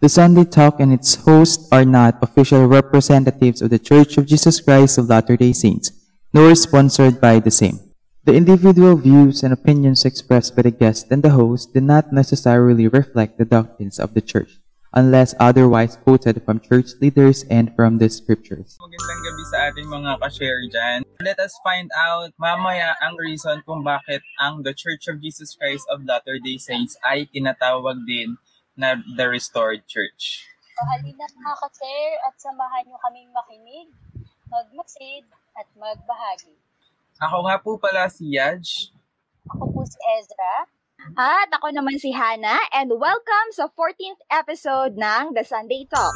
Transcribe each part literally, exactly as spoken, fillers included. The Sunday Talk and its host are not official representatives of The Church of Jesus Christ of Latter-day Saints, nor sponsored by the same. The individual views and opinions expressed by the guest and the host do not necessarily reflect the doctrines of the Church, unless otherwise quoted from church leaders and from the scriptures. Magandang gabi sa ating mga ka-share dyan. Let us find out mamaya ang reason kung bakit ang The Church of Jesus Christ of Latter-day Saints ay tinatawag din na The Restored Church. So, halina mga ka-share at samahan nyo kaming makinig, magmasid at magbahagi. Ako nga po pala si Yaj. Ako po si Ezra. At ako naman si Hannah, and welcome sa fourteenth episode ng The Sunday Talk.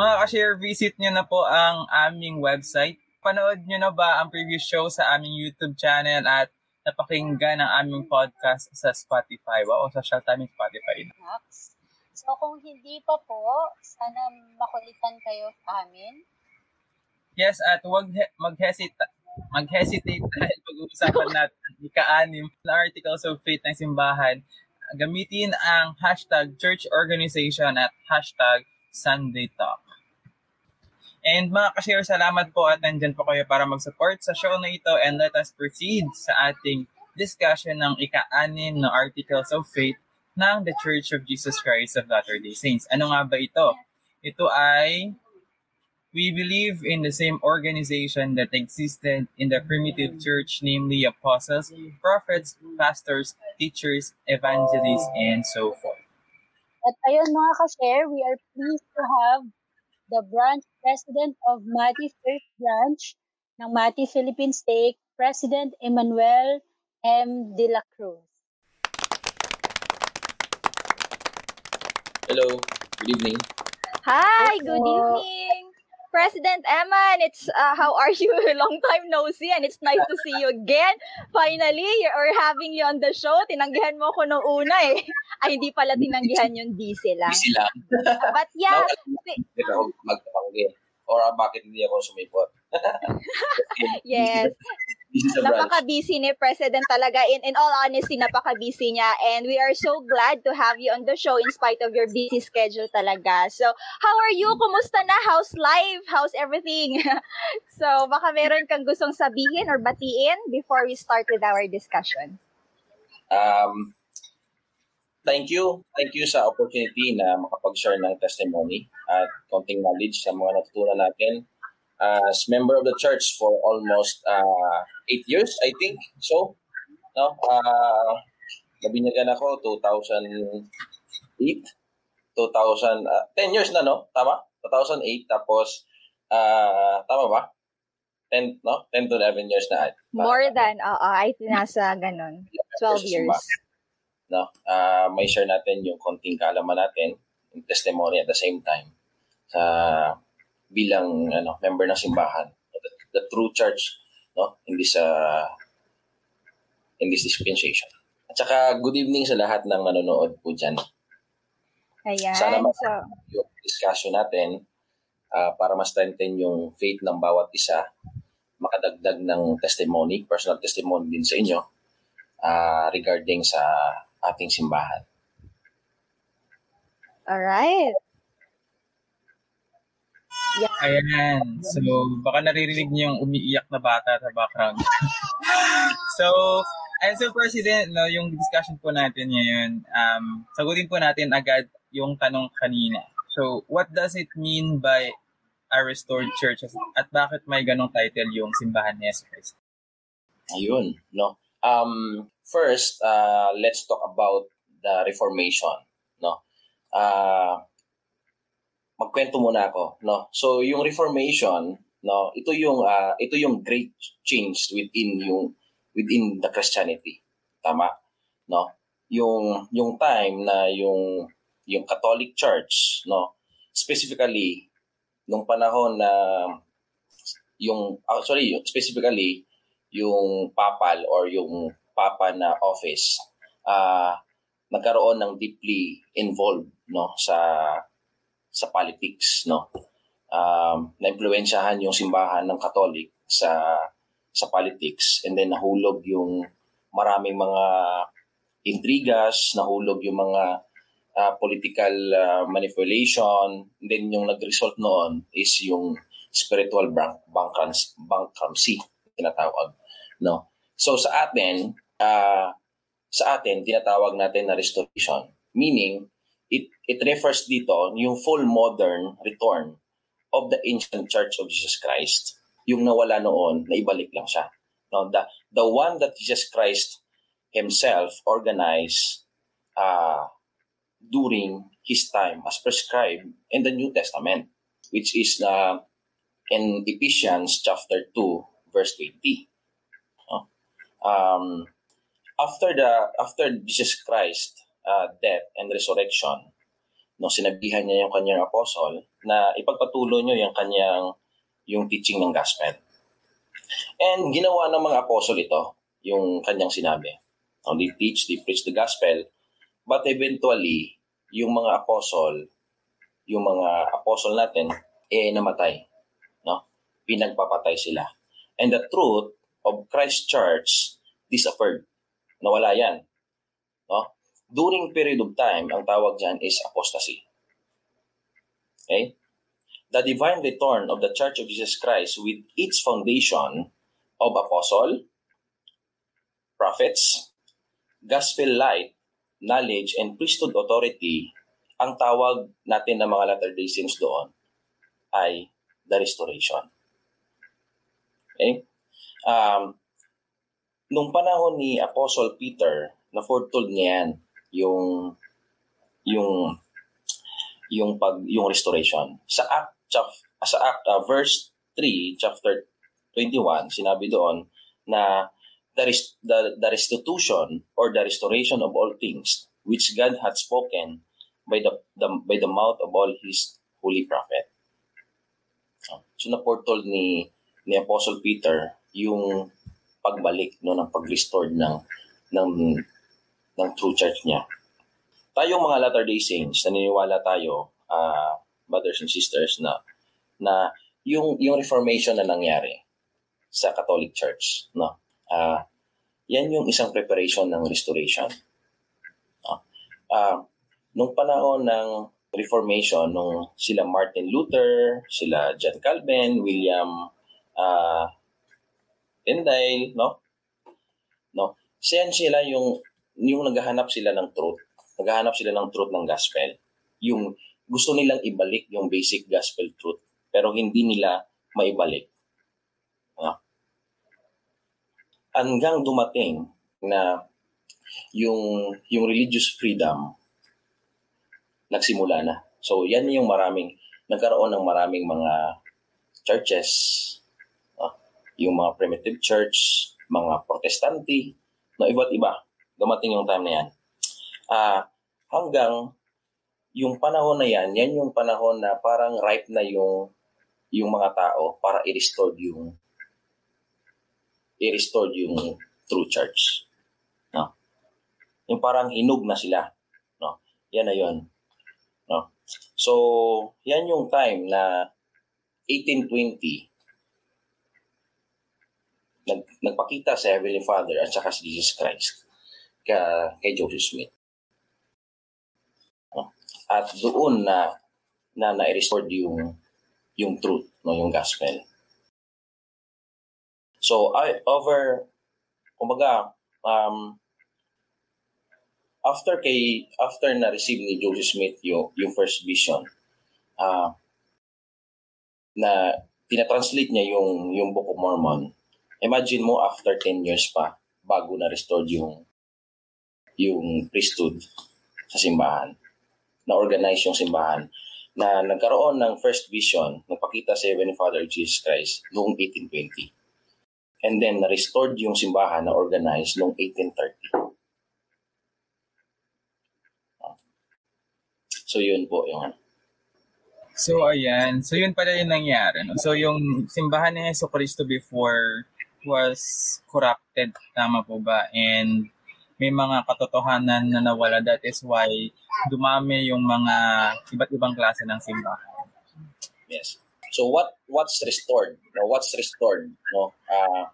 Mga ka-share, visit nyo na po ang aming website. Panood nyo na ba ang previous show sa aming YouTube channel at napakinggan ang aming podcast sa Spotify wow, o sa social time Spotify. So kung hindi pa po, sana makulitan kayo sa amin. Yes, at huwag he- mag-hesita- mag-hesitate dahil pag-uusapan natin ang ika-anim na Articles of Faith ng Simbahan. Gamitin ang hashtag Church Organization at hashtag Sunday Talk. And mga ka-share, salamat po at nandyan po kayo para mag-support sa show na ito, and let us proceed sa ating discussion ng ika-anim na Articles of Faith ng The Church of Jesus Christ of Latter-day Saints. Ano nga ba ito? Ito ay, we believe in the same organization that existed in the primitive church, namely apostles, prophets, pastors, teachers, evangelists, and so forth. At ayun mga ka-share, we are pleased to have the branch president of Mati First Branch ng Mati Philippines Stake, President Emmanuel M. De La Cruz. Hello, good evening. Hi, hello. Good evening. President Eman, it's uh, how are you? Long time no see, and it's nice to see you again. Finally, we're having you on the show. Tinanggihan mo ko nung una eh. Ay, hindi pala tinanggihan yung D C lang. D C lang. But yeah. Hindi ako magtapanggi. Or bakit hindi ako sumipot. Yes. Napaka-busy ni President talaga. In, in all honesty, napaka-busy niya. And we are so glad to have you on the show in spite of your busy schedule talaga. So, how are you? Kumusta na? How's life? How's everything? So, baka meron kang gustong sabihin or batiin before we start with our discussion. Um, thank you. Thank you sa opportunity na makapag-share ng testimony at konting knowledge sa mga natutunan natin. As member of the church for almost uh, eight years, I think. So, no, uh, nabinyagan ako two thousand eight, two thousand, uh, ten years na, no? Tama? two thousand eight, tapos, uh, tama ba? ten, no? ten to eleven years na. More uh, than, oo, ay nasa ganun. twelve years. Back, no? Uh, may share natin yung konting kaalaman natin, yung testimony at the same time. Sa... Uh, bilang ano member ng simbahan, the, the true church, no, in this uh, in this dispensation. At saka good evening sa lahat ng nanonood po diyan. Ayan. Sana so yung discussion natin uh, para mas strengthen yung faith ng bawat isa, makadagdag ng testimony, personal testimony din sa inyo uh, regarding sa ating simbahan. All right. Yeah. Ayan. So, baka naririnig niyo yung umiiyak na bata sa background. So, and so President, no, yung discussion po natin ngayon, um, sagutin po natin agad yung tanong kanina. So, what does it mean by a restored church? At bakit may ganong title yung simbahan ni Jesus Christ? Ayun, no. Um, first, uh, let's talk about the Reformation, no. Uh, magkwento muna ako, no. So yung Reformation, no, ito yung uh, ito yung great change within yung within the Christianity. Tama, no? Yung yung time na yung yung Catholic Church, no, specifically nung panahon na yung oh, sorry, specifically yung papal or yung papa na office uh, nagkaroon ng deeply involved, no, sa sa politics, no. Um, na-impluwensyahan yung simbahan ng Catholic sa sa politics, and then nahulog yung maraming mga intrigas, nahulog yung mga uh, political uh, manipulation. Then yung nag-result noon is yung spiritual bank- bankruptcy, bankruptcy tinatawag, no? So sa atin, uh, sa atin tinatawag natin na restoration, meaning it it refers dito yung full modern return of the ancient Church of Jesus Christ, yung nawala noon, naibalik lang siya. No, the the one that Jesus Christ himself organized uh, during his time as prescribed in the New Testament, which is uh, in Ephesians chapter two verse twenty. No? Um, after the after Jesus Christ uh, death and resurrection, no, sinabihan niya yung kanyang apostol na ipagpatuloy niyo yung kanyang yung teaching ng gospel. And ginawa ng mga apostol ito, yung kanyang sinabi. Now, they teach, they preach the gospel, but eventually, yung mga apostol, yung mga apostol natin, eh namatay. No? Pinagpapatay sila. And the truth of Christ's church disappeared. Nawala yan. No? During period of time, ang tawag dyan is apostasy. Okay? The divine return of the Church of Jesus Christ with its foundation of apostle, prophets, gospel light, knowledge, and priesthood authority, ang tawag natin ng mga Latter-day Saints doon ay the restoration. Okay? Um, nung panahon ni Apostle Peter, na foretold niya yan, yung yung yung pag yung restoration sa act sa act uh, verse three chapter twenty-one, sinabi doon na the, rest, the the restitution or the restoration of all things which God had spoken by the, the by the mouth of all his holy prophet. So na foretold ni ni Apostle Peter yung pagbalik, no, ng pag-restored ng ng ng true church niya. Tayong mga Latter-day Saints, naniniwala tayo, uh, brothers and sisters, na na yung yung reformation na nangyari sa Catholic Church, no? Uh, yan yung isang preparation ng restoration. Uh, uh, nung panahon ng Reformation, nung sila Martin Luther, sila John Calvin, William uh, Tyndale, no? No. Siyan sila yung yung naghahanap sila ng truth. Naghahanap sila ng truth ng gospel. Yung gusto nilang ibalik yung basic gospel truth, pero hindi nila maibalik. No? Hanggang dumating na yung yung religious freedom nagsimula na. So yan yung maraming, nagkaroon ng maraming mga churches, no? Yung mga primitive church, mga protestanti, no, iba't iba. Dumating yung time na yan. Uh, hanggang yung panahon na yan, yan yung panahon na parang ripe na yung yung mga tao para i-restore yung i-restore yung true church. No? Yung parang hinug na sila. No? Yan na yun. No? So, yan yung time na eighteen twenty nag, nagpakita sa Heavenly Father at saka si Jesus Christ ka, kay Joseph Smith. At doon na na na-restore yung yung truth, no, yung gospel. So I over kumbaga um after kay after na receive ni Joseph Smith yung yung first vision, uh, na tina-translate niya yung yung Book of Mormon. Imagine mo after ten years pa bago na restore yung yung priesthood sa simbahan. Na-organize yung simbahan, na nagkaroon ng first vision, nagpakita sa Heavenly Father Jesus Christ noong eighteen twenty. And then, na-restored yung simbahan, na-organize noong eighteen thirty. So, yun po yung... So, ayan. So, yun pala yung nangyari. No? So, yung simbahan ni Jesus Cristo before was corrupted. Tama po ba? And may mga katotohanan na nawala. That is why dumami yung mga iba't ibang klase ng simbahan. Yes. So what what's restored? No, what's restored? No, uh,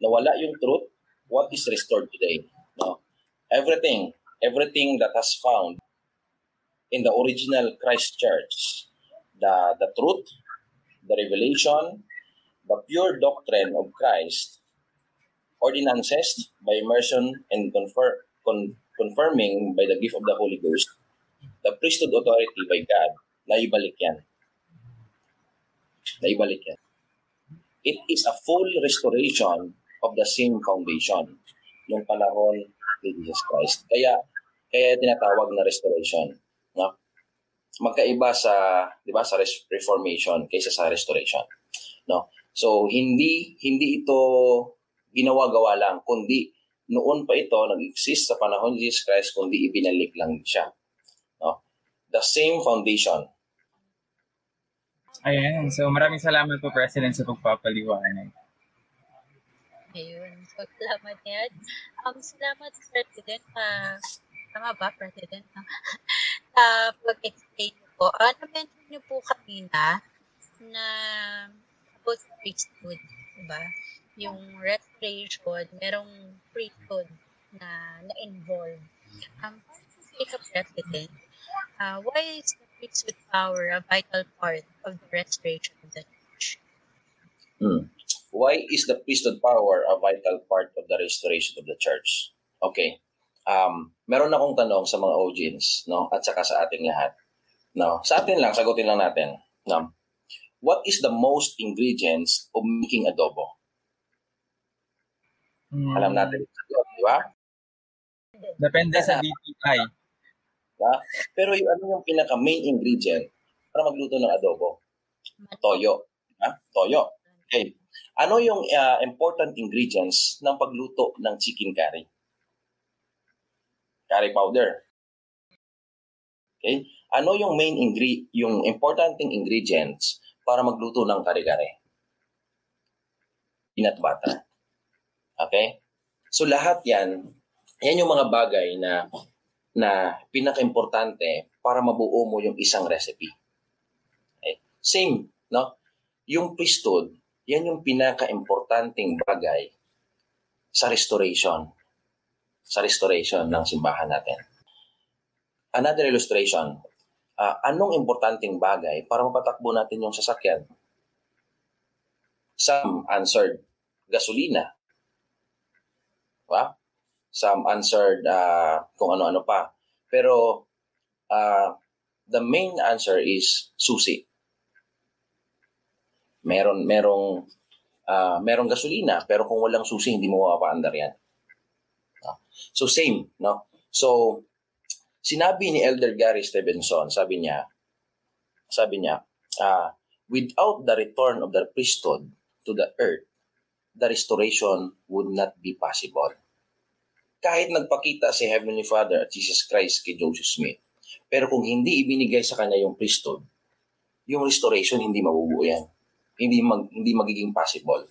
nawala yung truth. What is restored today? No, everything, everything that has found in the original Christ Church, the, the truth, the revelation, the pure doctrine of Christ, ordinances by immersion and confer, con, confirming by the gift of the Holy Ghost, the priesthood authority by God, naibalik yan. Naibalik yan. It is a full restoration of the same foundation nung panahon ni Jesus Christ. Kaya, kaya tinatawag na restoration. No? Magkaiba sa, di ba, sa reformation kaysa sa restoration. No? So, hindi hindi ito ginawa-gawa lang, kundi noon pa ito nag-exist sa panahon ni Jesus Christ, kundi ibinalik lang siya. No? The same foundation. Ayan. So, maraming salamat po, President, sa pagpapaliwanag. Ayun. So, salamat yan. Um, salamat, President. Uh, tama ba, President? uh, pag-explain niyo po. Uh, na-mention niyo po kanina na about priesthood, diba? Yung restoration, merong priesthood na na-involved. Um, speak of President, uh, why is with power, a vital part of the restoration of the church. Hmm. Why is the priesthood power a vital part of the restoration of the church? Okay. Um, meron akong tanong sa mga O Gs, no? At saka sa ating lahat. No? Sa atin lang, sagutin lang natin. No? What is the most ingredients of making adobo? Hmm. Alam natin, di ba? Depende sa D T I. Ha? Pero yung ano yung pinaka main ingredient para magluto ng adobo? Toyo, ha? Toyo. Okay. Ano yung uh, important ingredients ng pagluto ng chicken curry? Curry powder. Okay? Ano yung main ingre yung important ingredients para magluto ng kare-kare? Peanut butter. Okay? So lahat 'yan, 'yan yung mga bagay na na pinaka-importante para mabuo mo yung isang recipe. Okay. Same, no? Yung priesthood, yan yung pinaka-importanting bagay sa restoration. Sa restoration ng simbahan natin. Another illustration, uh, anong importanteng bagay para mapatakbo natin yung sasakyan? Some answered gasolina. Wow. Some answered uh, kung ano-ano pa. Pero uh, the main answer is susi. Meron, merong, uh, merong gasolina, pero kung walang susi, hindi mo mapapaandar yan. No? So same, no? So, sinabi ni Elder Gary Stevenson, sabi niya, sabi niya, uh, without the return of the priesthood to the earth, the restoration would not be possible. Kahit nagpakita si Heavenly Father at Jesus Christ kay Joseph Smith, pero kung hindi ibinigay sa kanya yung priesthood, yung restoration hindi mabubuo yan. Hindi, mag, hindi magiging possible.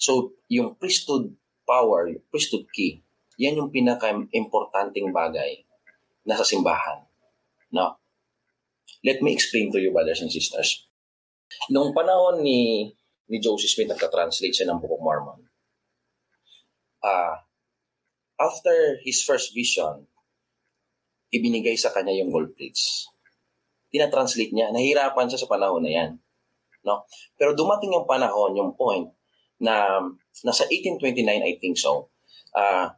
So, yung priesthood power, yung priesthood key, yan yung pinaka-importanting bagay na sa simbahan. No? Let me explain to you, brothers and sisters. Noong panahon ni, ni Joseph Smith, nagka-translate siya ng Book of Mormon, ah, uh, after his first vision, ibinigay sa kanya yung gold plates. Tina-translate niya, nahirapan siya sa panahon na yan. No? Pero dumating yung panahon, yung point, na nasa eighteen twenty-nine, I think so, uh,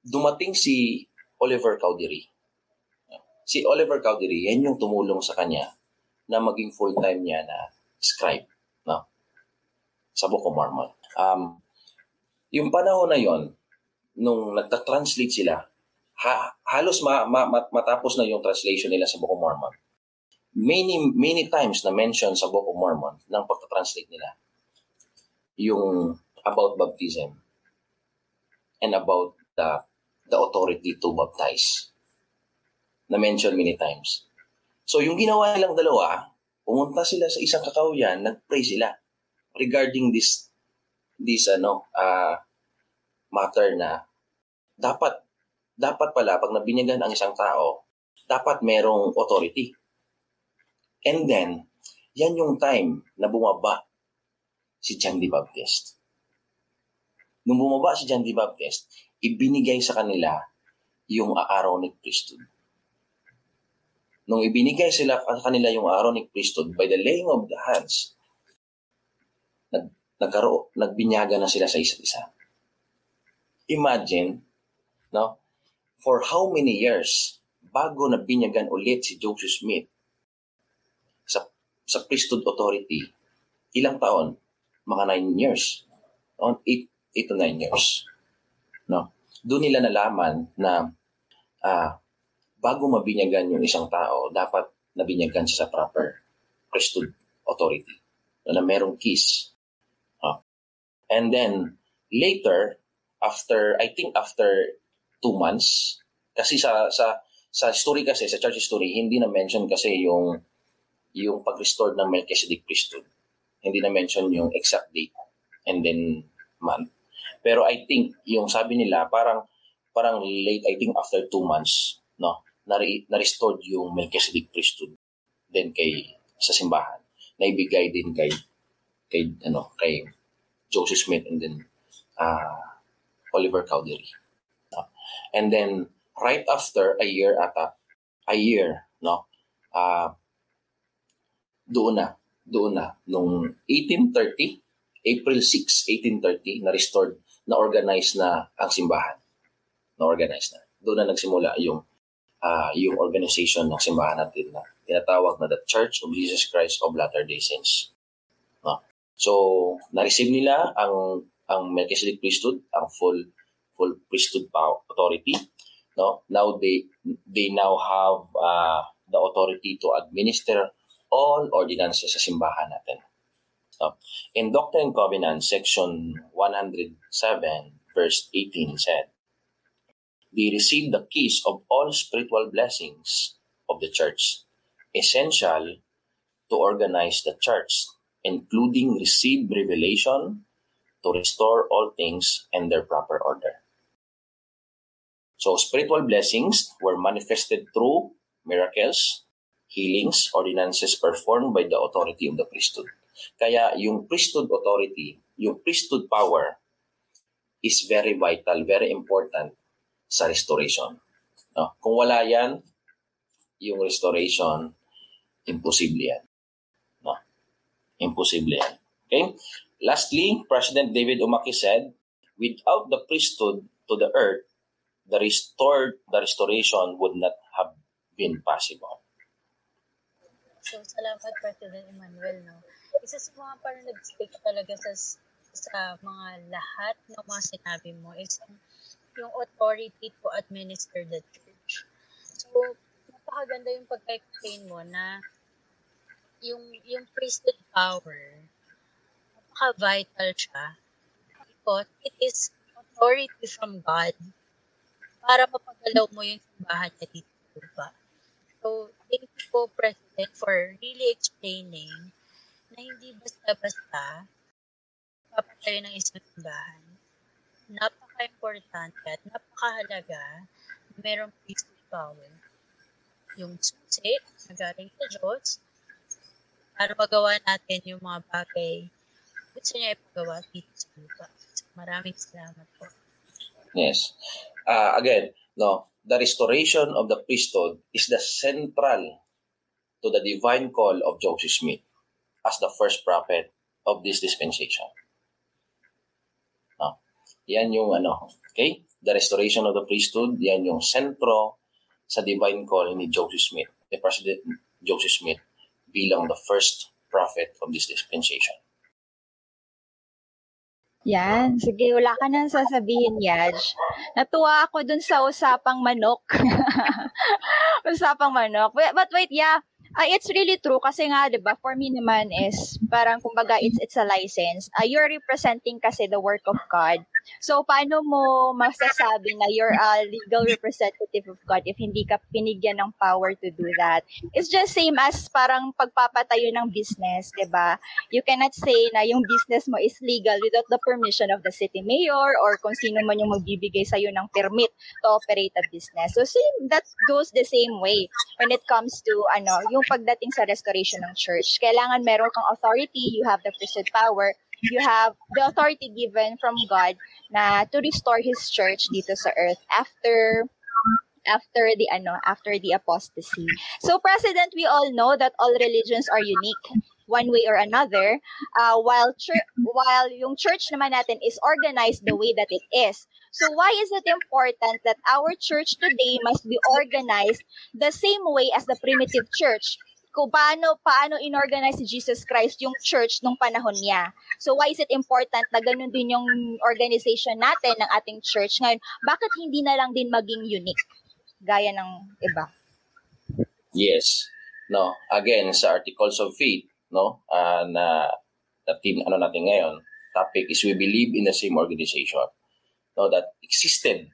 dumating si Oliver Cowdery. Si Oliver Cowdery, yan yung tumulong sa kanya na maging full-time niya na scribe. No? Sa Book of Mormon. Um, Yung panahon na yon, nung nagta-translate sila, ha, halos ma, ma, matapos na yung translation nila sa Book of Mormon. Many, many times na mention sa Book of Mormon ng pagta-translate nila yung about baptism and about the, the authority to baptize. Na-mention many times. So yung ginawa nilang dalawa, pumunta sila sa isang kakahuyan, nag-pray sila regarding this this ano uh, matter na dapat dapat pala pag nabinyagan ang isang tao dapat merong authority, and then yan yung time na bumaba si John the Baptist. Nung bumaba si John the Baptist, ibinigay sa kanila yung Aaronic priesthood. nung ibinigay sila kanila yung Aaronic priesthood by the laying of the hands, nag, nagkaro, nagbinyaga na sila sa isa't isa. Imagine, no? For how many years bago nabinyagan ulit si Joseph Smith sa, sa priesthood authority? Ilang taon? Mga nine years. On eight, eight to nine years. No? Doon nila nalaman na uh, bago mabinyagan yung isang tao, dapat nabinyagan siya sa proper priesthood authority. Na merong keys. Uh, and then, later, after, I think after two months, kasi sa sa sa history kasi, sa church history, hindi na-mention kasi yung yung pag-restore ng Melchizedek priesthood. Hindi na-mention yung exact date and then month. Pero I think, yung sabi nila, parang parang late, I think after two months, no, na-restored yung Melchizedek priesthood then kay, sa simbahan. Naibigay din kay, kay, ano, kay Joseph Smith and then uh, Oliver Cowdery. No? And then, right after a year ata, a year, no, uh, doon na, doon na, noong eighteen thirty, April sixth, eighteen thirty, na-restored, na-organize na ang simbahan. Na-organize na. Doon na nagsimula yung, uh, yung organization ng simbahan natin na tinatawag na The Church of Jesus Christ of Latter-day Saints. No? So, na-receive nila ang ang Melchizedek priesthood, ang full full priesthood power, authority, no? Now they they now have uh, the authority to administer all ordinances sa simbahan natin. So, in Doctrine and Covenants section one hundred seven verse eighteen said, "They receive the keys of all spiritual blessings of the church, essential to organize the church, including received revelation, to restore all things in their proper order." So, spiritual blessings were manifested through miracles, healings, ordinances performed by the authority of the priesthood. Kaya yung priesthood authority, yung priesthood power is very vital, very important sa restoration. No? Kung wala yan, yung restoration, imposible yan. No? Imposible yan. Okay? Lastly, President David Umaki said, "Without the priesthood to the earth, the restored, the restoration would not have been possible." So, salamat President Emmanuel. No? Isa sa mga parang nag-speak talaga sa, sa mga lahat ng mga sinabi mo is yung authority to administer the church. So, napakaganda yung pag-explain mo na yung, yung priesthood power, vital siya because it is authority from God para mapagalaw mo yung simbahan niya dito. Diba? So, thank you po, President, for really explaining na hindi basta-basta papatayo ng isang simbahan. Napaka-important at napakahalaga na merong peace and power. Yung susi na galing sa Diyos para magawa natin yung mga bagay gusto niya ipagawa dito sa lupa. Maraming salamat po. Yes. Uh, again, no, the restoration of the priesthood is the central to the divine call of Joseph Smith as the first prophet of this dispensation. No. Yan yung ano, okay? The restoration of the priesthood, yan yung sentro sa divine call ni Joseph Smith, the President Joseph Smith bilang the first prophet of this dispensation. Yan. Sige, wala ka nang sasabihin, Yaj. Natuwa ako dun sa usapang manok. usapang manok. But wait, yeah. Uh, it's really true kasi nga, diba, for me naman is parang kumbaga it's, it's a license. Uh, you're representing kasi the work of God. So, paano mo masasabi na you're a legal representative of God if hindi ka pinigyan ng power to do that? It's just same as parang pagpapatayo ng business, diba? You cannot say na yung business mo is legal without the permission of the city mayor or kung sino man yung magbibigay sa'yo ng permit to operate a business. So, same, that goes the same way when it comes to, ano, yung pagdating sa restoration ng church. Kailangan meron kang authority, you have the priesthood power, you have the authority given from God na to restore His church dito sa earth after after the ano, after the apostasy. So, President, we all know that all religions are unique one way or another, uh, while chur- while yung church naman natin is organized the way that it is. So why is it important that our church today must be organized the same way as the primitive church? Kung paano, paano inorganize si Jesus Christ yung church nung panahon niya. So why is it important na ganun din yung organization natin ng ating church ngayon? Bakit hindi na lang din maging unique gaya ng iba? Yes. No, again sa Articles of Faith, no, uh, na natin ano natin ngayon, topic is we believe in the same organization, no, that existed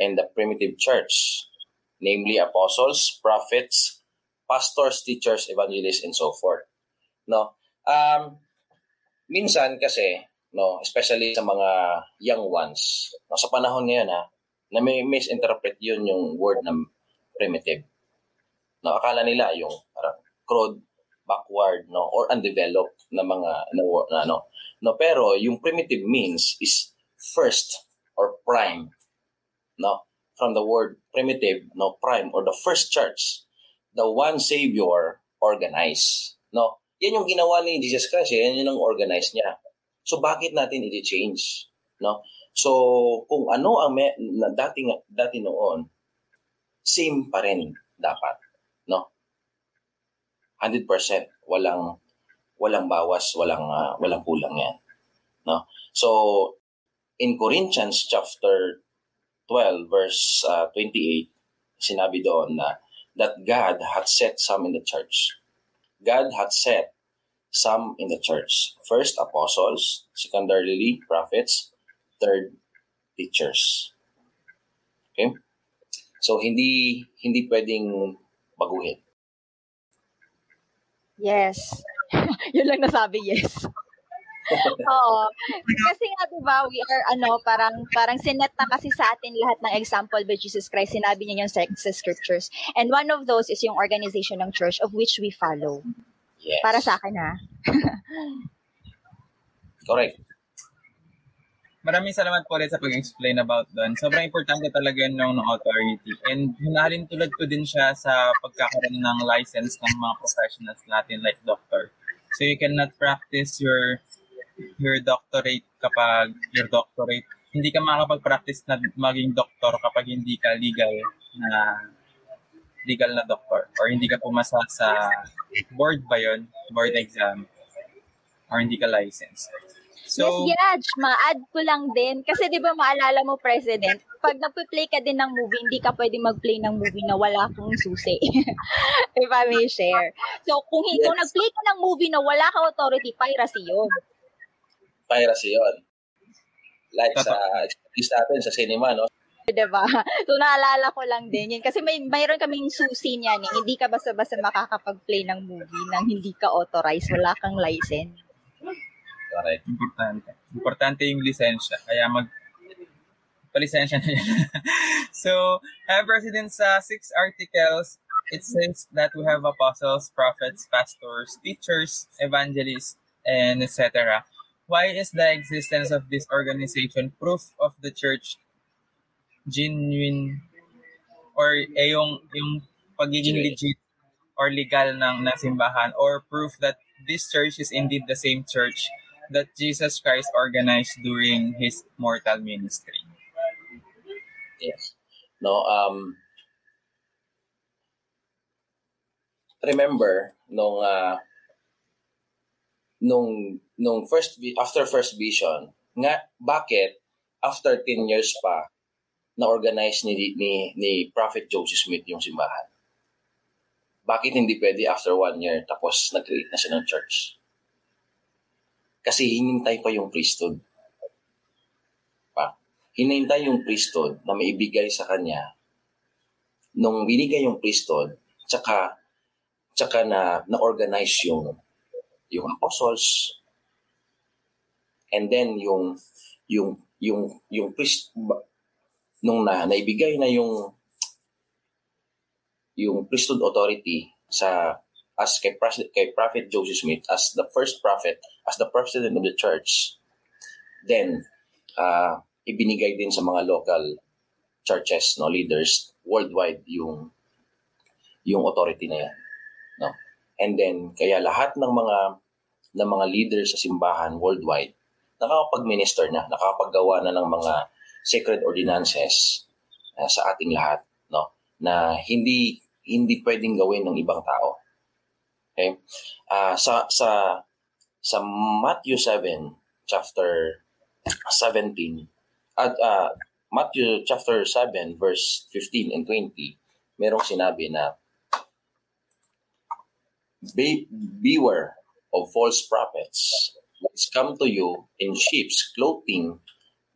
in the primitive church, namely apostles, prophets, pastors, teachers, evangelists, and so forth. No, um, minsan kasi, no, especially sa mga young ones, no, sa panahon ngayon, ha, na may misinterpret yun yung word ng primitive. No, akala nila yung parang crude, backward, no, or undeveloped na mga na, na ano. No, pero yung primitive means is first or prime, no, from the word primitive, no, prime, or the first church, the one Savior organized, no. Yan yung ginawa ni Jesus Christ, yan yung organize niya. So bakit natin i-change, no? So kung ano ang may, na dati dati noon, same pa rin dapat, no. one hundred percent, walang walang bawas, walang uh, walang kulang yan, no. So in Corinthians chapter twelve verse uh, twenty-eight, sinabi doon na that God hath set some in the church. God hath set some in the church. First, apostles. Secondarily, prophets. Third, teachers. Okay? So, hindi hindi pwedeng baguhin. Yes. Yun lang nasabi, yes. Oo. Kasi nga diba, we are ano, parang parang sinet na kasi sa atin lahat ng example by Jesus Christ. Sinabi niya yung sa scriptures. And one of those is yung organization ng church of which we follow. Yes. Para sa akin, ha? Correct. Maraming salamat po ulit sa pag-explain about doon. Sobrang importante talaga nung authority. And hinahalin tulad ko din siya sa pagkakaroon ng license ng mga professionals natin like doctor. So you cannot practice your your doctorate kapag your doctorate. Hindi ka makakapag-practice na maging doktor kapag hindi ka legal na legal na doktor or hindi ka pumasa sa board ba yun? Board exam or hindi ka licensed. So, yes, Yaj, ma-add ko lang din. Kasi di ba maalala mo, President, pag nagpi-play ka din ng movie, hindi ka pwede mag-play ng movie na wala kang susi. If I may share. So, kung, yes. kung nag-play ka ng movie na wala ka authority, piracy yun. Piracy yun. Like sa expertise natin sa cinema, no? Diba? So, naalala ko lang din yun. Kasi may mayroon kaming susi niyan. Eh. Hindi ka basta-basta makakapag-play ng movie nang hindi ka authorized, wala kang license. Correct. Importante. Importante yung lisensya. Kaya mag... Palisensya na yun. So, President, sa six articles, it says that we have apostles, prophets, pastors, teachers, evangelists, and et cetera. Why is the existence of this organization proof of the church genuine or eh, yung, yung pagiging legit or legal ng simbahan or proof that this church is indeed the same church that Jesus Christ organized during his mortal ministry? Yes. No, um, remember nung uh, nung nung first after first vision, nga bakit after ten years pa na organize ni ni ni Prophet Joseph Smith yung simbahan? Bakit hindi pwede after one year tapos nag-create na siya ng church? Kasi hinintay pa yung priesthood. Pa. Hinintay yung priesthood na maibigay sa kanya. Nung binigay yung priesthood, tsaka, tsaka na, na-organize yung, yung apostles. And then yung, yung, yung, yung priest, nung na, naibigay na yung, yung priesthood authority sa as kay, kay Prophet Joseph Smith, as the first prophet, as the president of the church, then uh, ibinigay din sa mga local churches, no, leaders, worldwide yung yung authority na yan, no? And then kaya lahat ng mga ng mga leaders sa simbahan worldwide nakakapag-minister na, nakakapaggawa na ng mga sacred ordinances uh, sa ating lahat, no? Na hindi hindi pwedeng gawin ng ibang tao. Okay? Uh, sa sa sa Matthew seven chapter seventeen at uh, Matthew chapter seven verse fifteen and twenty, merong sinabi na Be- beware of false prophets which come to you in sheep's clothing,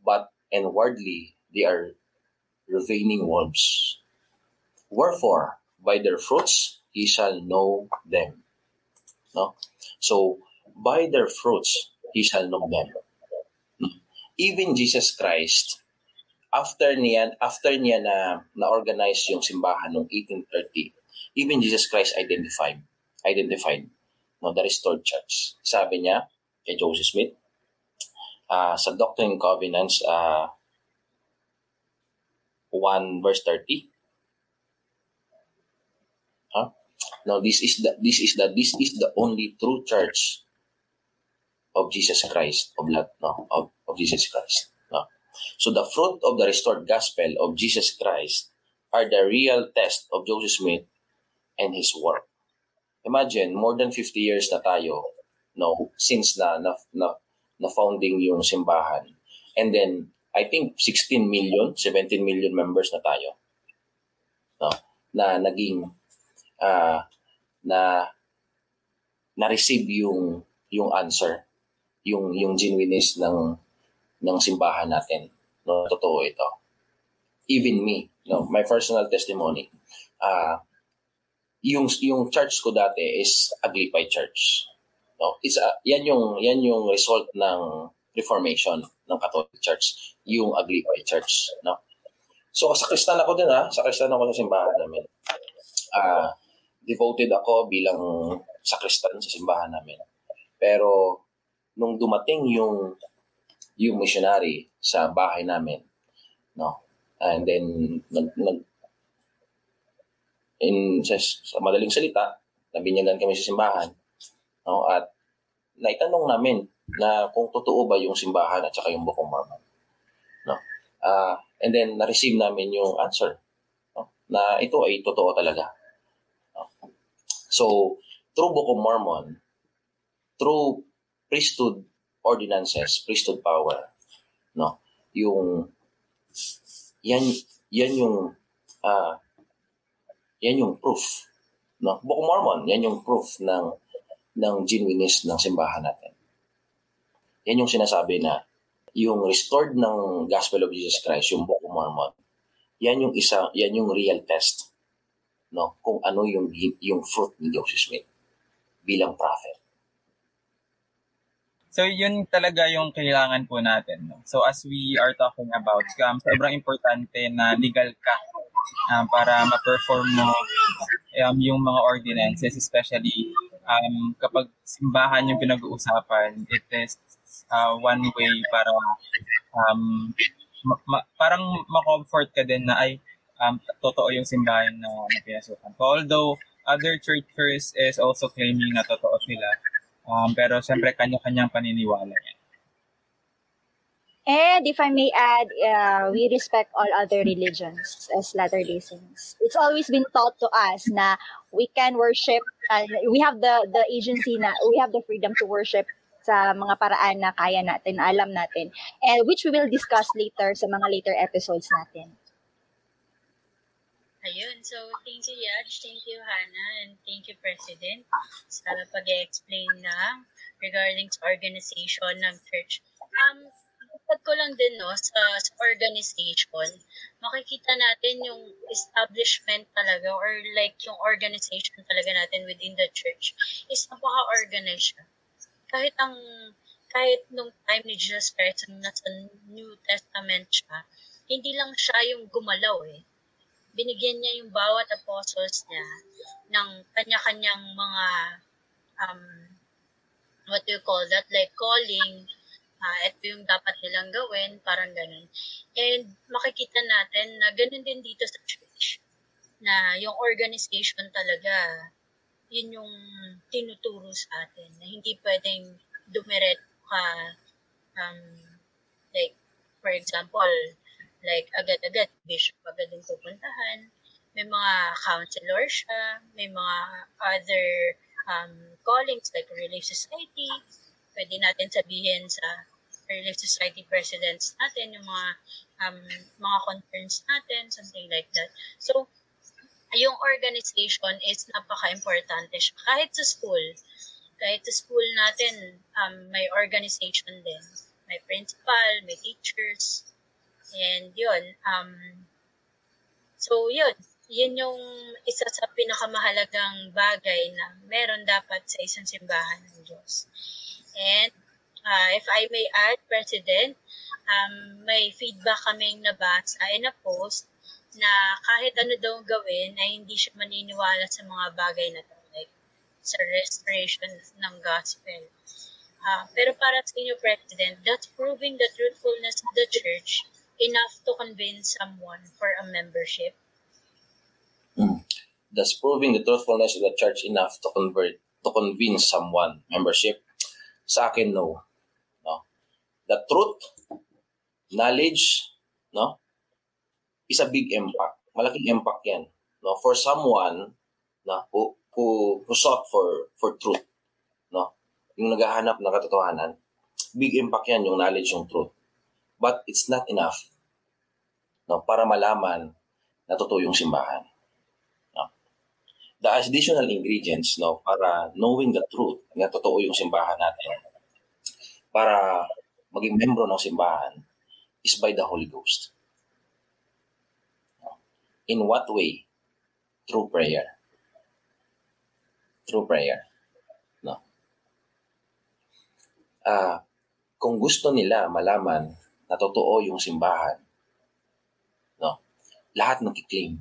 but inwardly they are ravening wolves. Wherefore, by their fruits ye shall know them. No? So, by their fruits ye shall know them. No? Even Jesus Christ, after niya, after niya na na-organize yung simbahan noong eighteen thirty, even Jesus Christ identified identified no, the restored church. Sabi niya kay Joseph Smith uh, sa Doctrine and Covenants uh, one verse thirty. Huh? Now this is the this is the this is the only true church of Jesus Christ of no, of, of Jesus Christ. No? So the fruit of the restored gospel of Jesus Christ are the real test of Joseph Smith and his work. Imagine, more than fifty years na tayo, no, since na, na, na, na founding yung simbahan. And then, I think sixteen million, seventeen million members na tayo, no, na naging, uh, na, na-receive yung, yung answer, yung, yung genuineness ng, ng simbahan natin. No, totoo ito. Even me, no, my personal testimony, ah, uh, yung yung church ko dati is Aglipay church, no? It's a, yan yung yan yung result ng reformation ng Catholic Church, yung Aglipay church, no? So sa Kristiyano ko din, ha, sa Kristiyano ko sa simbahan namin, ah uh, devoted ako bilang sa Kristiyano sa simbahan namin. Pero nung dumating yung yung missionary sa bahay namin, no, and then nag, nag in sa, sa madaling salita, nabinyagan kami sa simbahan, no? At naitanong namin na kung totoo ba yung simbahan at saka yung Book of Mormon, no? Uh, and then na-receive namin yung answer, no? Na ito ay totoo talaga, no? So through Book of Mormon, through priesthood ordinances, priesthood power, no, yung yan yan yung ah uh, yan yung proof, no? Book of Mormon, yan yung proof ng ng genuineness ng simbahan natin. Yan yung sinasabi na yung restored ng Gospel of Jesus Christ, yung Book of Mormon. Yan yung isa, yan yung real test, no? Kung ano yung yung fruit ni Joseph Smith bilang prophet. So yun talaga yung kailangan po natin, no? So as we are talking about, um, sobrang importante na legal ka Um, para ma-perform mo um, yung mga ordinances, especially um, kapag simbahan yung pinag-uusapan, it is uh, one way para um, ma- ma- parang ma-comfort ka din na ay um, totoo yung simbahan na, na pinasukan. Although other churches is also claiming na totoo sila, um, pero siyempre kanya-kanyang paniniwala yan. And if I may add, uh, we respect all other religions as Latter-day Saints. It's always been taught to us na we can worship, uh, we have the, the agency na, we have the freedom to worship sa mga paraan na kaya natin, na alam natin, and which we will discuss later sa mga later episodes natin. Ayun, so thank you, Yaj, thank you, Hannah, and thank you, President, sa pag-explain na regarding to organization ng church. Um, At ko lang din, no, sa, sa organization, makikita natin yung establishment talaga or like yung organization talaga natin within the church is napaka-organized. Kahit ang, kahit nung time ni Jesus Christ na sa New Testament siya, hindi lang siya yung gumalaw eh. Binigyan niya yung bawat apostles niya ng kanya-kanyang mga, um, what do you call that, like calling, Uh, ito yung dapat nilang gawin, parang ganun. And makikita natin na ganun din dito sa church. na yung organization talaga, yun yung tinuturo sa atin, na hindi pwedeng dumiretso ka, um, like, for example, like, agad-agad, bishop agad yung pupuntahan, may mga counselor siya, may mga other um, callings like Relief Society, pwede natin sabihin sa Relief Society presidents natin, yung mga um, mga concerns natin, something like that. So, yung organization is napaka-importante siya. Kahit sa school, kahit sa school natin, um, may organization din. May principal, may teachers, and yun. Um, so, yun. Yun yung isa sa pinakamahalagang bagay na meron dapat sa isang simbahan ng Diyos. And uh, if I may add, President, um, may feedback kaming nabasa in a post na kahit ano daw gawin ay hindi siya maniniwala sa mga bagay na to, like sa restoration ng gospel. Uh, pero para sa inyo, President, that's proving the truthfulness of the church enough to convince someone for a membership. Mm. That's proving the truthfulness of the church enough to convert to convince someone membership. Sa akin, no. No. The truth, knowledge, no? Is a big impact. Malaking impact yan. No, for someone na who, who, who sought for for truth, no, yung naghahanap ng katotohanan, big impact yan yung knowledge, yung truth. But it's not enough, no, para malaman na totoo yung simbahan. No. The additional ingredients, no, para knowing the truth na totoo yung simbahan natin, para maging membro ng simbahan, is by the Holy Ghost. In what way? Through prayer. Through prayer. No. Ah, kung gusto nila malaman na totoo yung simbahan, no, lahat nakiklaim.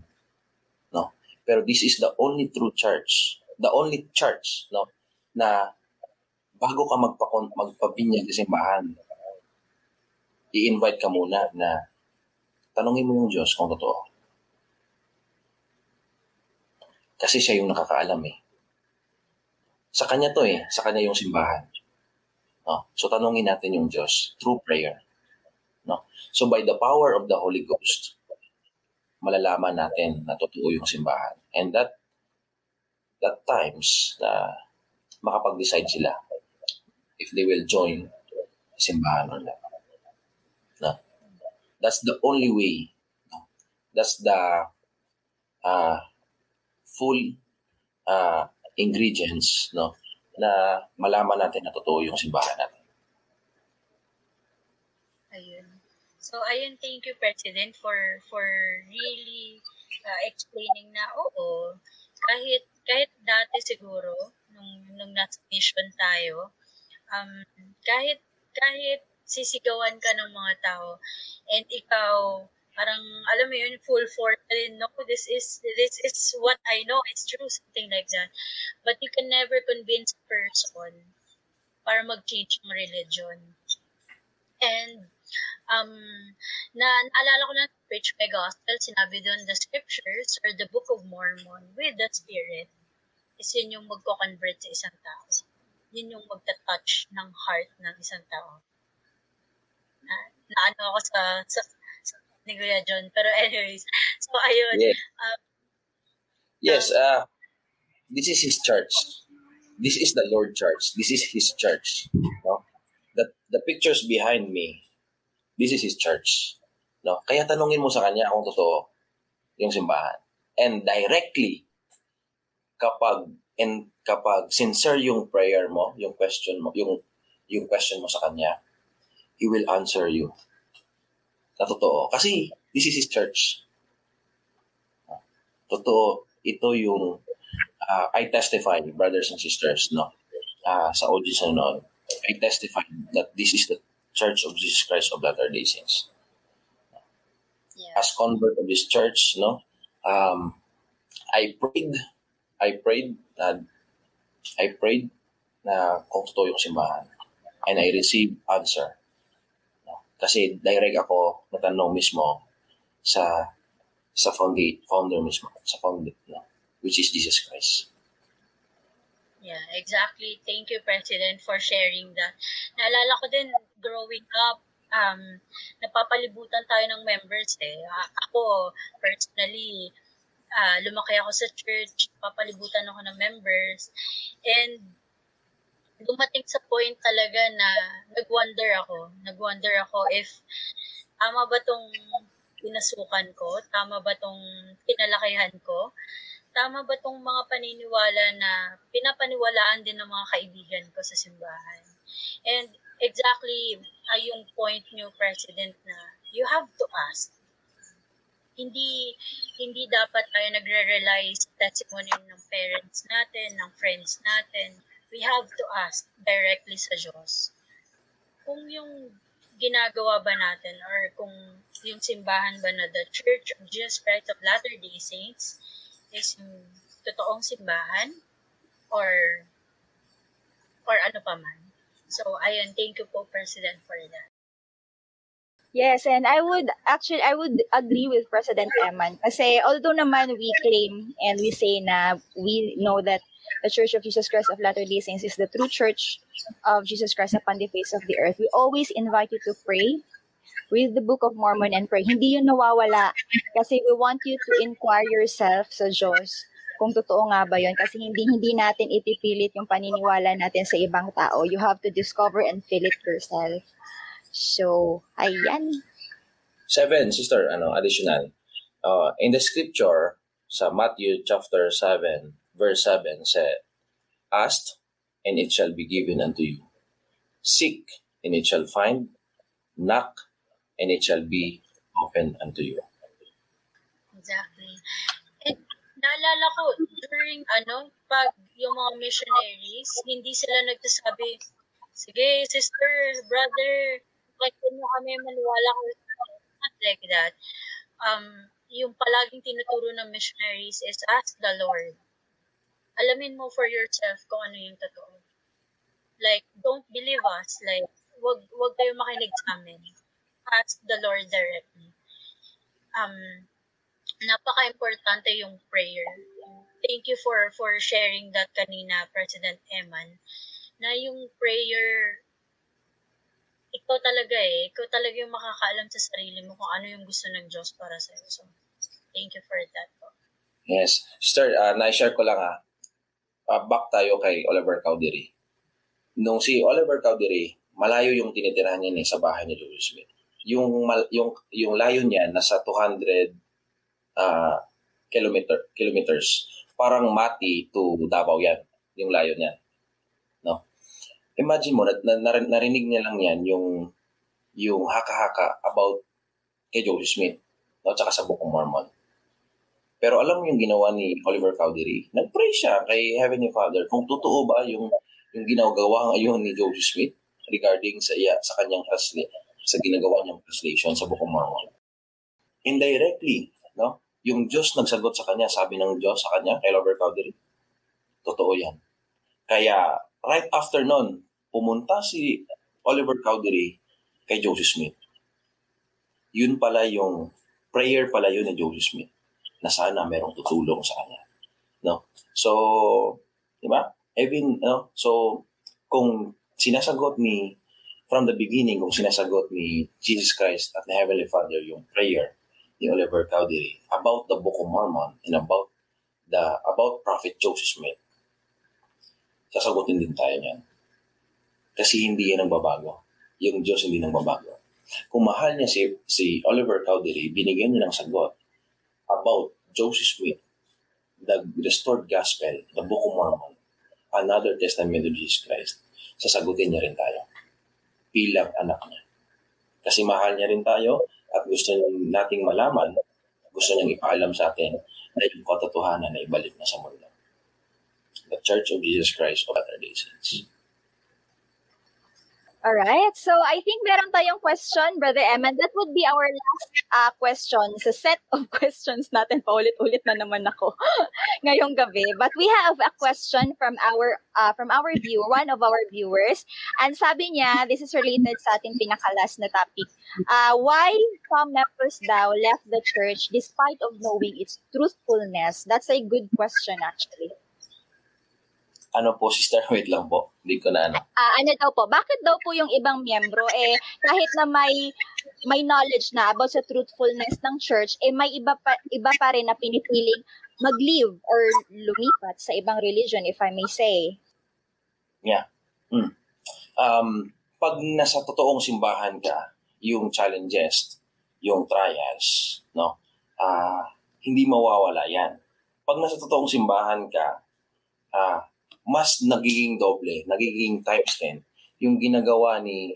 No. Pero this is the only true church, the only church, no, na bago ka magpa- magpabinyag sa simbahan, i-invite ka muna na tanungin mo yung Diyos kung totoo. Kasi siya yung nakakaalam eh. Sa kanya to eh. Sa kanya yung simbahan. No? So tanungin natin yung Diyos through prayer. No? So by the power of the Holy Ghost, malalaman natin na totoo yung simbahan. And that that times na uh, makapag-decide sila if they will join simbahan or not. No? That's the only way. No? That's the uh, full uh, ingredients, no, na malaman natin na totoo yung simbahan natin. Ayun. So, ayun, thank you, President, for for really uh, explaining na, oo, kahit kahit dati siguro, nung, nung nasa mission tayo, um, kahit kahit sisigawan ka ng mga tao, and ikaw, parang, alam mo yun, full force pa rin, no, this is, this is what I know, it's true, something like that. But you can never convince a person para mag-change ng religion. And, um, na, naalala ko lang, preach by gospel, sinabi doon, the scriptures or the Book of Mormon with the Spirit, is yun yung magko-convert sa isang tao. Yun yung magta-touch ng heart ng isang tao. Na, naano ako sa, sa, ni Kuya John. Pero anyways, so ayun. Yeah. Um, yes, uh, this is his church. This is the Lord Church. This is his church. No? The, the pictures behind me, this is his church. No? Kaya tanungin mo sa kanya kung totoo yung simbahan. And directly, kapag and kapag sincere yung prayer mo, yung question mo, yung yung question mo sa kanya, he will answer you. Na totoo. Kasi, this is his church. Totoo. Ito yung, uh, I testify, brothers and sisters, no? Uh, sa audience na noon, I testify that this is the Church of Jesus Christ of Latter-day Saints. Yeah. As convert of this church, no? Um, I prayed, I prayed, uh, I prayed na kung totoo yung simbahan. And I received answer. Kasi direct ako natanong mismo sa sa foundate, founder mismo, sa foundate na, which is Jesus Christ. Yeah, exactly. Thank you, President, for sharing that. Naalala ko din, growing up, um, napapalibutan tayo ng members eh. Ako, personally, uh, lumaki ako sa church, papalibutan ako ng members, and dumating sa point talaga na nag-wonder ako. Nag-wonder ako if tama ba tong pinasukan ko? Tama ba tong kinalakihan ko? Tama ba itong mga paniniwala na pinapaniwalaan din ng mga kaibigan ko sa simbahan? And exactly uh, yung point niyo, President, na you have to ask. Hindi hindi dapat tayo nagre-rely sa testimony ng parents natin, ng friends natin. We have to ask directly sa Diyos. Kung yung ginagawa ba natin or kung yung simbahan ba na The Church of Jesus Christ of Latter-day Saints is yung totoong simbahan or or ano pa man. So, ayun, thank you po, President, for that. Yes, and I would, actually, I would agree with President Eman. Kasi although naman we claim and we say na we know that the Church of Jesus Christ of Latter-day Saints is the true Church of Jesus Christ upon the face of the earth, we always invite you to pray with the Book of Mormon and prayer. Hindi yun nawawala kasi we want you to inquire yourself sa Diyos kung totoo nga ba yun kasi hindi hindi natin ipipilit yung paniniwala natin sa ibang tao. You have to discover and feel it yourself. So, ayan. Seven, sister, ano, additional. Uh, in the scripture, sa Matthew chapter seven, verse seven, said, ask, and it shall be given unto you. Seek, and it shall find. Knock, and it shall be open unto you. Exactly. And naalala ko, during ano, pag yung mga missionaries, hindi sila nagsasabi, sige, sister, brother, like mo kami, maniwala ko. Not like that. Um, yung palaging tinuturo ng missionaries is ask the Lord. Alamin mo for yourself kung ano yung totoo. Like, don't believe us. Like, wag, wag kayo makinig sa amin. Ask the Lord directly. Um, napaka-importante yung prayer. Thank you for for sharing that kanina, President Eman, na yung prayer, ikaw talaga eh, ikaw talaga yung makakaalam sa sarili mo kung ano yung gusto ng Diyos para sa'yo. So, thank you for that po. Yes. Sir, uh, na-share ko lang ah. Uh, back tayo kay Oliver Cowdery. Nung si Oliver Cowdery, malayo yung tinitirahan niya eh, sa bahay ni Joseph Smith. Yung yung yung layo niya nasa two hundred uh, kilometer kilometers. Parang Mati to Davao yan, yung layo niya. No. Imagine mo na, na narinig niya lang yan yung yung haka-haka about kay Joseph Smith, no, tsaka sa Book of Mormon. Pero alam mo yung ginawa ni Oliver Cowdery? Nag-pray siya kay Heavenly Father kung totoo ba yung yung ginagawa ngayon ni Joseph Smith regarding sa iya sa kanyang translation, sa ginagawa niyang translation sa Book of Mormon. Indirectly, no? Yung Diyos nagsagot sa kanya, sabi ng Diyos sa kanya, kay Oliver Cowdery, totoo yan. Kaya, right after nun, pumunta si Oliver Cowdery kay Joseph Smith. Yun pala yung, prayer pala yun ni Joseph Smith, na sana merong tutulong sa kanya. No? So, di ba? Even, no? So, kung sinasagot ni, from the beginning, kung sinasagot ni Jesus Christ at the Heavenly Father yung prayer ni Oliver Cowdery about the Book of Mormon and about the about Prophet Joseph Smith, sasagutin din tayo niyan. Kasi hindi yan ang babago. Yung Diyos hindi nang babago. Kung mahal niya si, si Oliver Cowdery, binigyan niya ng sagot about Joseph Smith, the restored gospel, the Book of Mormon, another testament of Jesus Christ, sasagutin niya rin tayo bilang anak niya. Kasi mahal niya rin tayo at gusto niya nating malaman, gusto niya ipaalam sa atin na yung katotohanan na ibalik na sa mundo. The Church of Jesus Christ of Latter-day Saints. Alright, so I think meron tayong question, Brother Em, and that would be our last uh, question sa set of questions natin. Paulit-ulit na naman ako ngayong gabi. But we have a question from our uh, from our viewer, one of our viewers. And sabi niya, this is related sa ating pinakalas na topic. Uh, why some members daw left the church despite of knowing its truthfulness? That's a good question actually. Ano po, sister, wait lang po. Hindi ko na ano. Uh, ano daw po? Bakit daw po yung ibang miyembro, eh, kahit na may may knowledge na about sa truthfulness ng church, eh, may iba pa, iba pa rin na pinipiling mag-leave or lumipat sa ibang religion, if I may say. Yeah. Mm. Um, pag nasa totoong simbahan ka, yung challenges, yung trials, no? Uh, hindi mawawala yan. Pag nasa totoong simbahan ka, ah, uh, mas nagiging doble, nagiging times ten yung ginagawa ni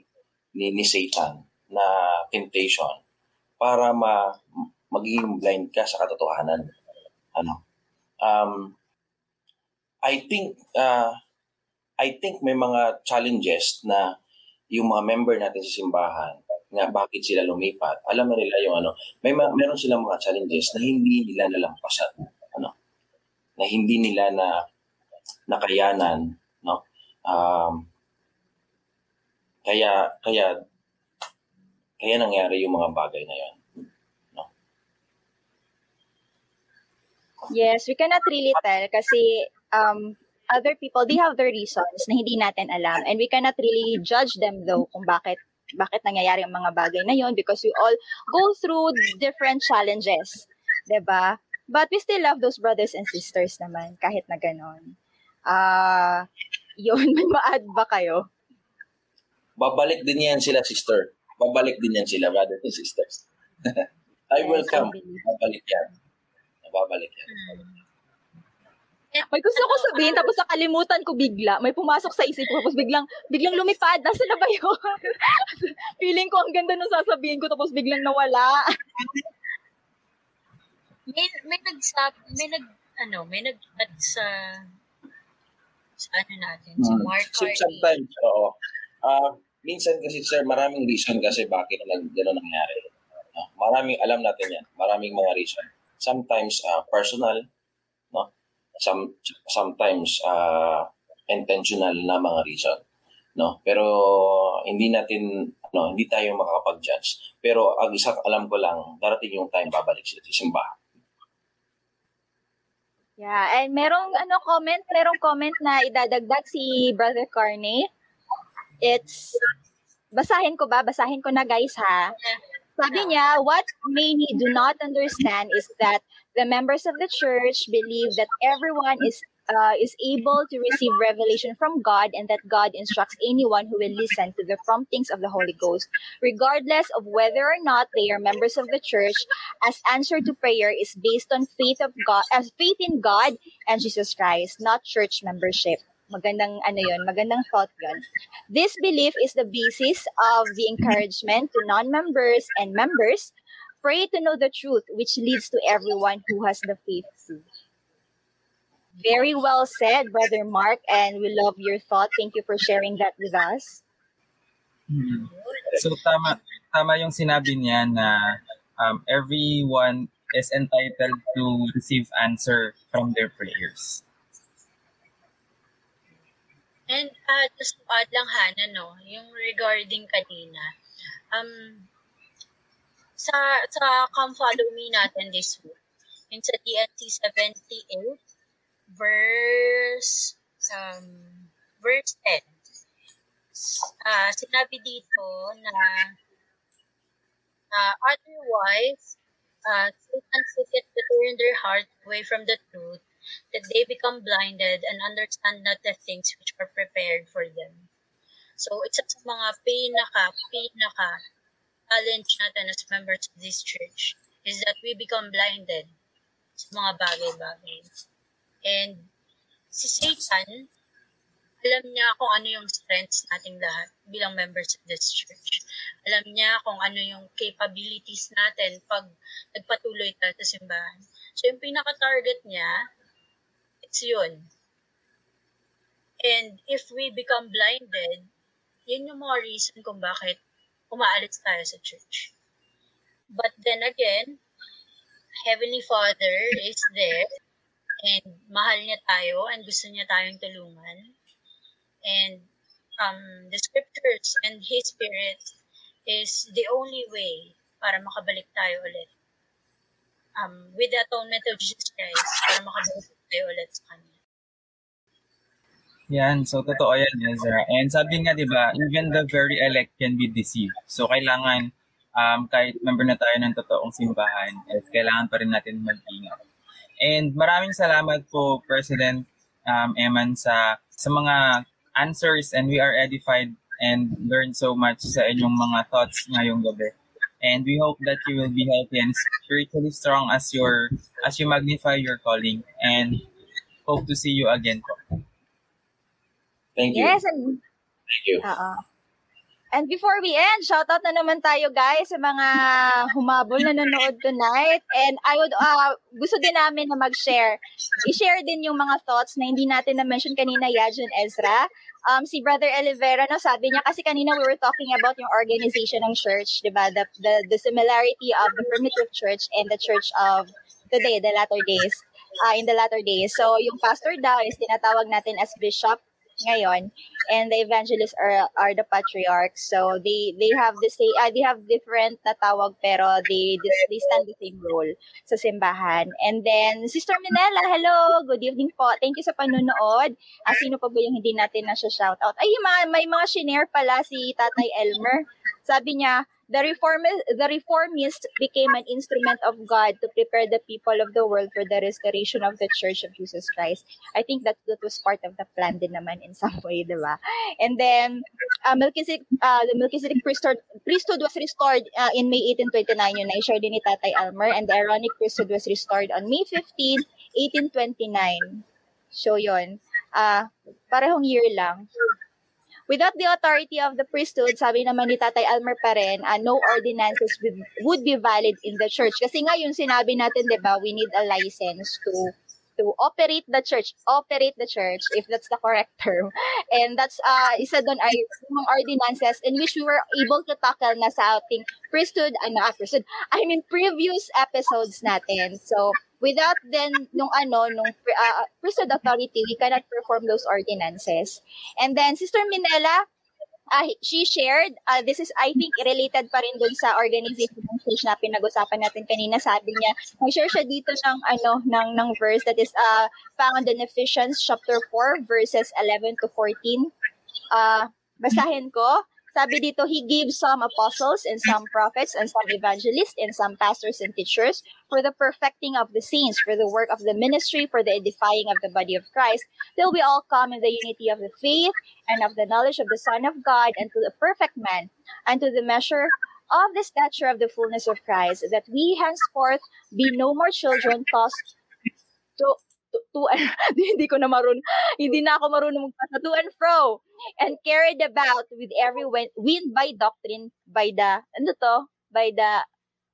ni, ni Satan na temptation para ma, magiging blind ka sa katotohanan. Ano? Um, I think uh, I think may mga challenges na yung mga member natin sa simbahan na bakit sila lumipat. Alam mo nila yung ano, may ma- meron silang mga challenges na hindi nila nalampasan, ano? Na hindi nila na nakayanan, no? Um, kaya kaya kaya nangyari yung mga bagay na yon, no? Yes, we cannot really tell kasi um other people, they have their reasons na hindi natin alam, and we cannot really judge them though kung bakit bakit nangyayari ang mga bagay na yon, because we all go through different challenges, 'di ba? But we still love those brothers and sisters naman kahit na ganon. Ah, uh, yun, may ma-add ba kayo? Babalik din yan sila, sister. Babalik din yan sila, brother and sisters. I will come. Babalik yan. Babalik yan. May gusto ko sabihin, tapos nakalimutan ko bigla. May pumasok sa isip ko, tapos biglang, biglang lumipad. Nasaan na ba yun? Feeling ko ang ganda nung sasabihin ko, tapos biglang nawala. may, may nag-sabi, may nag, ano, may nag-at sa... sa ano natin, sa hmm. Mark Hardy. So, sometimes, oo. Uh, minsan kasi, sir, maraming reason kasi bakit nag, gano'n nangyari. Uh, maraming, alam natin yan, maraming mga reason. Sometimes, uh, personal, no? Some, sometimes, uh, intentional na mga reason, no? Pero, hindi natin, no, hindi tayo makakapag-judge. Pero, ang isa, alam ko lang, darating yung time, babalik sila sa simbahan. Yeah, and merong ano comment, merong comment na idadagdag si Brother Carney. It's, basahin ko ba? Basahin ko na, guys, ha? Sabi niya, what many do not understand is that the members of the church believe that everyone is uh, is able to receive revelation from God, and that God instructs anyone who will listen to the promptings of the Holy Ghost, regardless of whether or not they are members of the church, as answer to prayer is based on faith of God, as faith in God and Jesus Christ, not church membership. Magandang ano yun, magandang thought yun. This belief is the basis of the encouragement to non-members and members, pray to know the truth, which leads to everyone who has the faith too. Very well said, Brother Mark, and we love your thought. Thank you for sharing that with us. Hmm. So tama, tama yung sinabi niya na um, everyone is entitled to receive answer from their prayers. And uh, just to add lang, Hannah, no, yung regarding kanina, um, sa, sa Come Follow Me natin this week, yung sa D and T seventy-eight, verse um, verse ten, uh, sinabi dito na uh, otherwise, uh, Satan seeketh to turn their heart away from the truth, that they become blinded and understand not the things which are prepared for them. So, it's sa mga pinaka, pinaka challenge natin as members of this church is that we become blinded sa mga bagay-bagay. And si Satan, alam niya kung ano yung strengths nating lahat bilang members of this church. Alam niya kung ano yung capabilities natin pag nagpatuloy tayo sa simbahan. So, yung pinaka-target niya, it's yun. And if we become blinded, Yun yung mga reason kung bakit umaalis tayo sa church. But then again, Heavenly Father is there and mahal niya tayo and gusto niya tayong tulungan. And um, the scriptures and His Spirit is the only way para makabalik tayo ulit. Um, with the atonement of Jesus Christ, para makabalik tayo ulit sa Kanya. Yan, so totoo yan, Ezra. And sabi nga, di ba, even the very elect can be deceived. So kailangan, um, kahit member na tayo ng totoong simbahan, kailangan pa rin natin mag-ingat. And maraming salamat po, President um, Eman, sa sa mga answers, and we are edified and learned so much sa inyong mga thoughts ngayong gabi. And we hope that you will be healthy and spiritually strong as your as you magnify your calling. And hope to see you again po. Thank you. Yes, and, thank you. Uh-oh. And before we end, shout out na naman tayo guys sa mga humabol na nanonood tonight. And I would uh, gusto din namin na mag-share. I-share din yung mga thoughts na hindi natin na-mention kanina, Yajan Ezra. Um, si Brother Elivera, no, sabi niya, kasi kanina we were talking about yung organization ng church, di ba? The, the, the similarity of the Primitive Church and the Church of today, the latter days, uh, in the latter days. So, yung pastor daw is tinatawag natin as bishop ngayon, and the evangelists are are the patriarchs. So, they they have the same, uh, they have different na tawag, pero they, they stand the same role sa simbahan. And then, Sister Minella, hello! Good evening po. Thank you sa panunood. Ah, sino pa ba yung hindi natin nasya-shoutout? Ay, may mga shinare pala si Tatay Elmer. Sabi niya, the reformist, the reformist became an instrument of God to prepare the people of the world for the restoration of the Church of Jesus Christ. I think that that was part of the plan din naman in some way, di ba? And then, uh, Melchizedek, uh, the Melchizedek priesthood, priesthood was restored uh, in May eighteen twenty-nine, yun na-share din ni Tatay Elmer, and the Aaronic priesthood was restored on May fifteenth, eighteen twenty-nine. So, yun. Uh, parehong year lang. Without the authority of the priesthood, sabi naman ni Tatay Elmer pa rin, uh, no ordinances would be valid in the church. Kasi nga yung sinabi natin, di ba, we need a license to to operate the church. Operate the church, if that's the correct term. And that's, uh, isa doon ay yung ordinances in which we were able to tackle na sa ating priesthood, ano, ah, priesthood, I mean, previous episodes natin. So, without then nung ano nung uh, priesthood authority, we cannot perform those ordinances. And then Sister Minella, uh, she shared, uh, this is I think related pa rin dun sa organization ng church na pinag-usapan natin kanina. Sabi niya, mag-share siya dito ng ano ng ng verse that is uh found in Ephesians chapter four verses eleven to fourteen. Uh basahin ko. Sabi dito, He gave some apostles and some prophets and some evangelists and some pastors and teachers for the perfecting of the saints, for the work of the ministry, for the edifying of the body of Christ, till we all come in the unity of the faith and of the knowledge of the Son of God and to the perfect man, and to the measure of the stature of the fullness of Christ, that we henceforth be no more children tossed to... To, to hindi ko na marun, hindi na ako marunong magpasa to and fro, and carried about with every wind, wind by doctrine, by the, ano to? By the,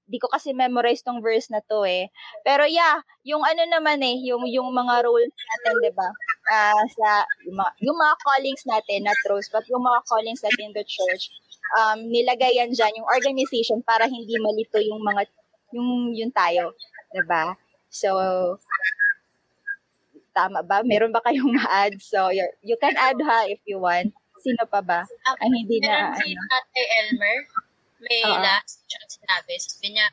di ko kasi memorize tong verse na to eh. Pero yeah, yung ano naman eh, yung, yung mga roles natin, diba? Uh, sa, yung mga, yung mga callings natin, not roles, but yung mga callings natin in the church, um, nilagay yan dyan, yung organization, para hindi malito yung mga, yung, yung tayo, diba? So, tama ba? Meron ba kayong ma-add? So, you can add ha if you want. Sino pa ba? Ang hindi na... Meron si Tatay Elmer. May uh-huh. last chance sinabi. Sabi niya,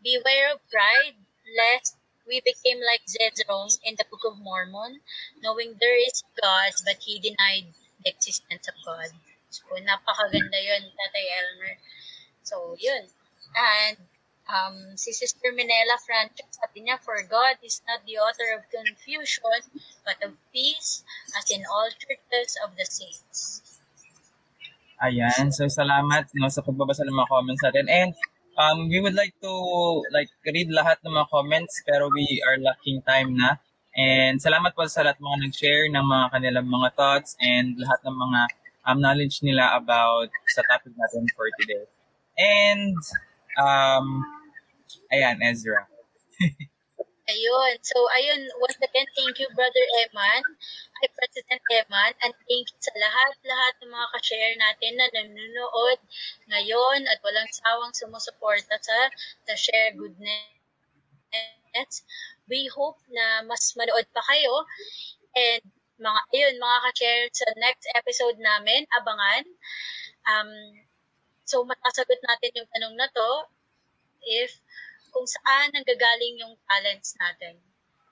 beware of pride, lest we became like Zedron in the Book of Mormon, knowing there is God, but he denied the existence of God. So, napakaganda yun, Tatay Elmer. So, yun. And, Um, si Sister Minella Francis, sabi niya, for God is not the author of confusion, but of peace, as in all churches of the saints. Ayan, so salamat no, sa pagbabasa ng mga comments natin. And um, we would like to like read lahat ng mga comments, pero we are lacking time na. And salamat po sa lahat mga nag-share ng mga kanilang mga thoughts and lahat ng mga um, knowledge nila about sa topic natin for today. And... Um, ayan, Ezra. Ayun. So, ayun, once again, thank you, Brother Eman, kay President Eman, and thank you sa lahat-lahat ng mga ka-share natin na nanonood ngayon at walang sawang sumusuporta sa The Share Goodness. We hope na mas manood pa kayo. And, mga, ayun, mga ka-share, sa next episode namin, abangan. Um, so, matasagot natin yung tanong na to. If, kung saan nanggagaling yung talents natin.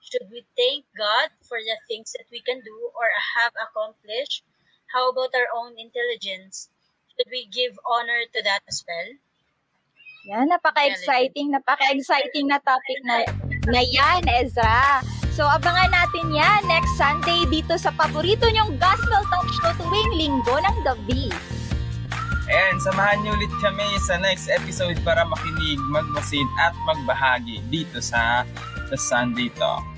Should we thank God for the things that we can do or have accomplished? How about our own intelligence? Should we give honor to that as well? Yan, napaka-exciting, napaka-exciting na topic na, na yan, Ezra. So, abangan natin yan next Sunday dito sa paborito niyong Gospel Talk Show tuwing Linggo ng gabi. And samahan niyo ulit kami sa next episode para makinig, magmasid at magbahagi dito sa The Sunday Talk.